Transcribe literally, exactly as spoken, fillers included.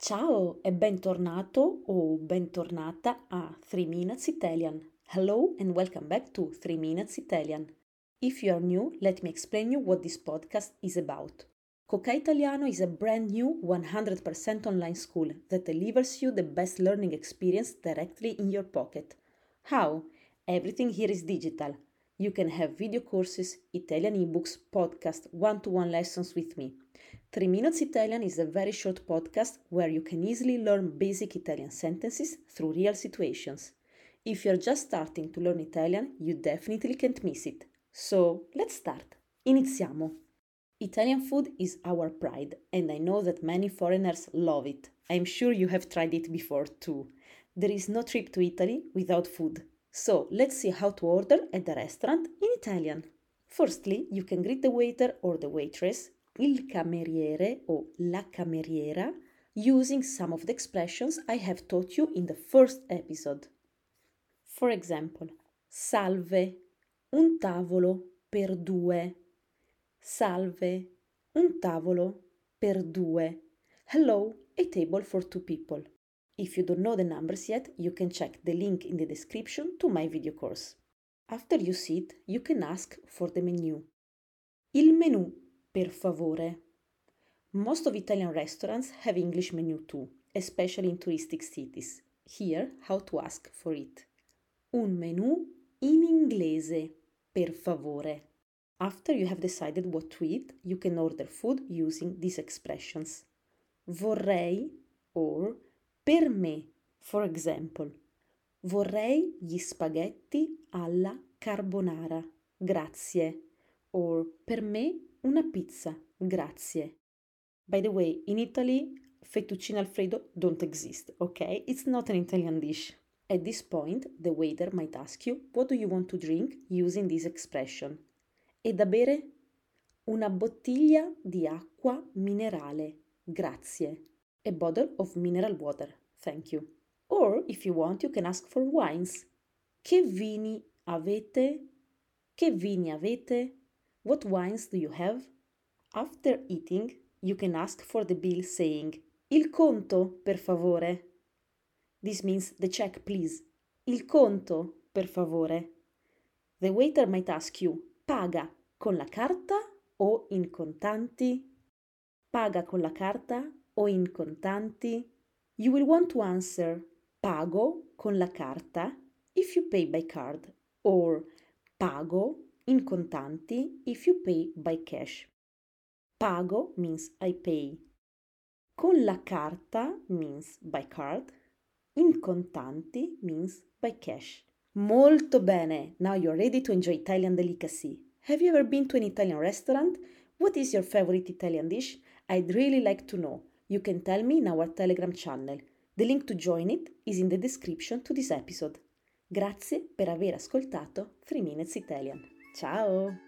Ciao e bentornato o bentornata a three minutes Italian. Hello and welcome back to three minutes Italian. If you are new, let me explain you what this podcast is about. Cocai Italiano is a brand new one hundred percent online school that delivers you the best learning experience directly in your pocket. How? Everything here is digital. You can have video courses, Italian ebooks, podcasts, one-to-one lessons with me. three minutes Italian is a very short podcast where you can easily learn basic Italian sentences through real situations. If you're just starting to learn Italian, you definitely can't miss it. So, let's start. Iniziamo! Italian food is our pride, and I know that many foreigners love it. I'm sure you have tried it before too. There is no trip to Italy without food. So, let's see how to order at the restaurant in Italian. Firstly, you can greet the waiter or the waitress, il cameriere or la cameriera, using some of the expressions I have taught you in the first episode. For example, salve, un tavolo per due. Salve, un tavolo per due. Hello, a table for two people. If you don't know the numbers yet, you can check the link in the description to my video course. After you sit, you can ask for the menu. Il menù, per favore. Most of Italian restaurants have English menu too, especially in touristic cities. Here, how to ask for it. Un menù in inglese, per favore. After you have decided what to eat, you can order food using these expressions. Vorrei or per me, for example. Vorrei gli spaghetti alla carbonara, grazie. Or per me una pizza, grazie. By the way, in Italy, fettuccine alfredo don't exist, okay? It's not an Italian dish. At this point, the waiter might ask you, what do you want to drink, using this expression. E da bere? Una bottiglia di acqua minerale, grazie. A bottle of mineral water, thank you. Or, if you want, you can ask for wines. Che vini avete? Che vini avete? What wines do you have? After eating, you can ask for the bill saying, il conto, per favore. This means the check, please. Il conto, per favore. The waiter might ask you, paga con la carta o in contanti? Paga con la carta o in contanti? You will want to answer, pago con la carta if you pay by card, or pago in contanti if you pay by cash. Pago means I pay. Con la carta means by card. In contanti means by cash. Molto bene! Now you're ready to enjoy Italian delicacy. Have you ever been to an Italian restaurant? What is your favorite Italian dish? I'd really like to know. You can tell me in our Telegram channel. The link to join it is in the description to this episode. Grazie per aver ascoltato three minutes Italian. Ciao!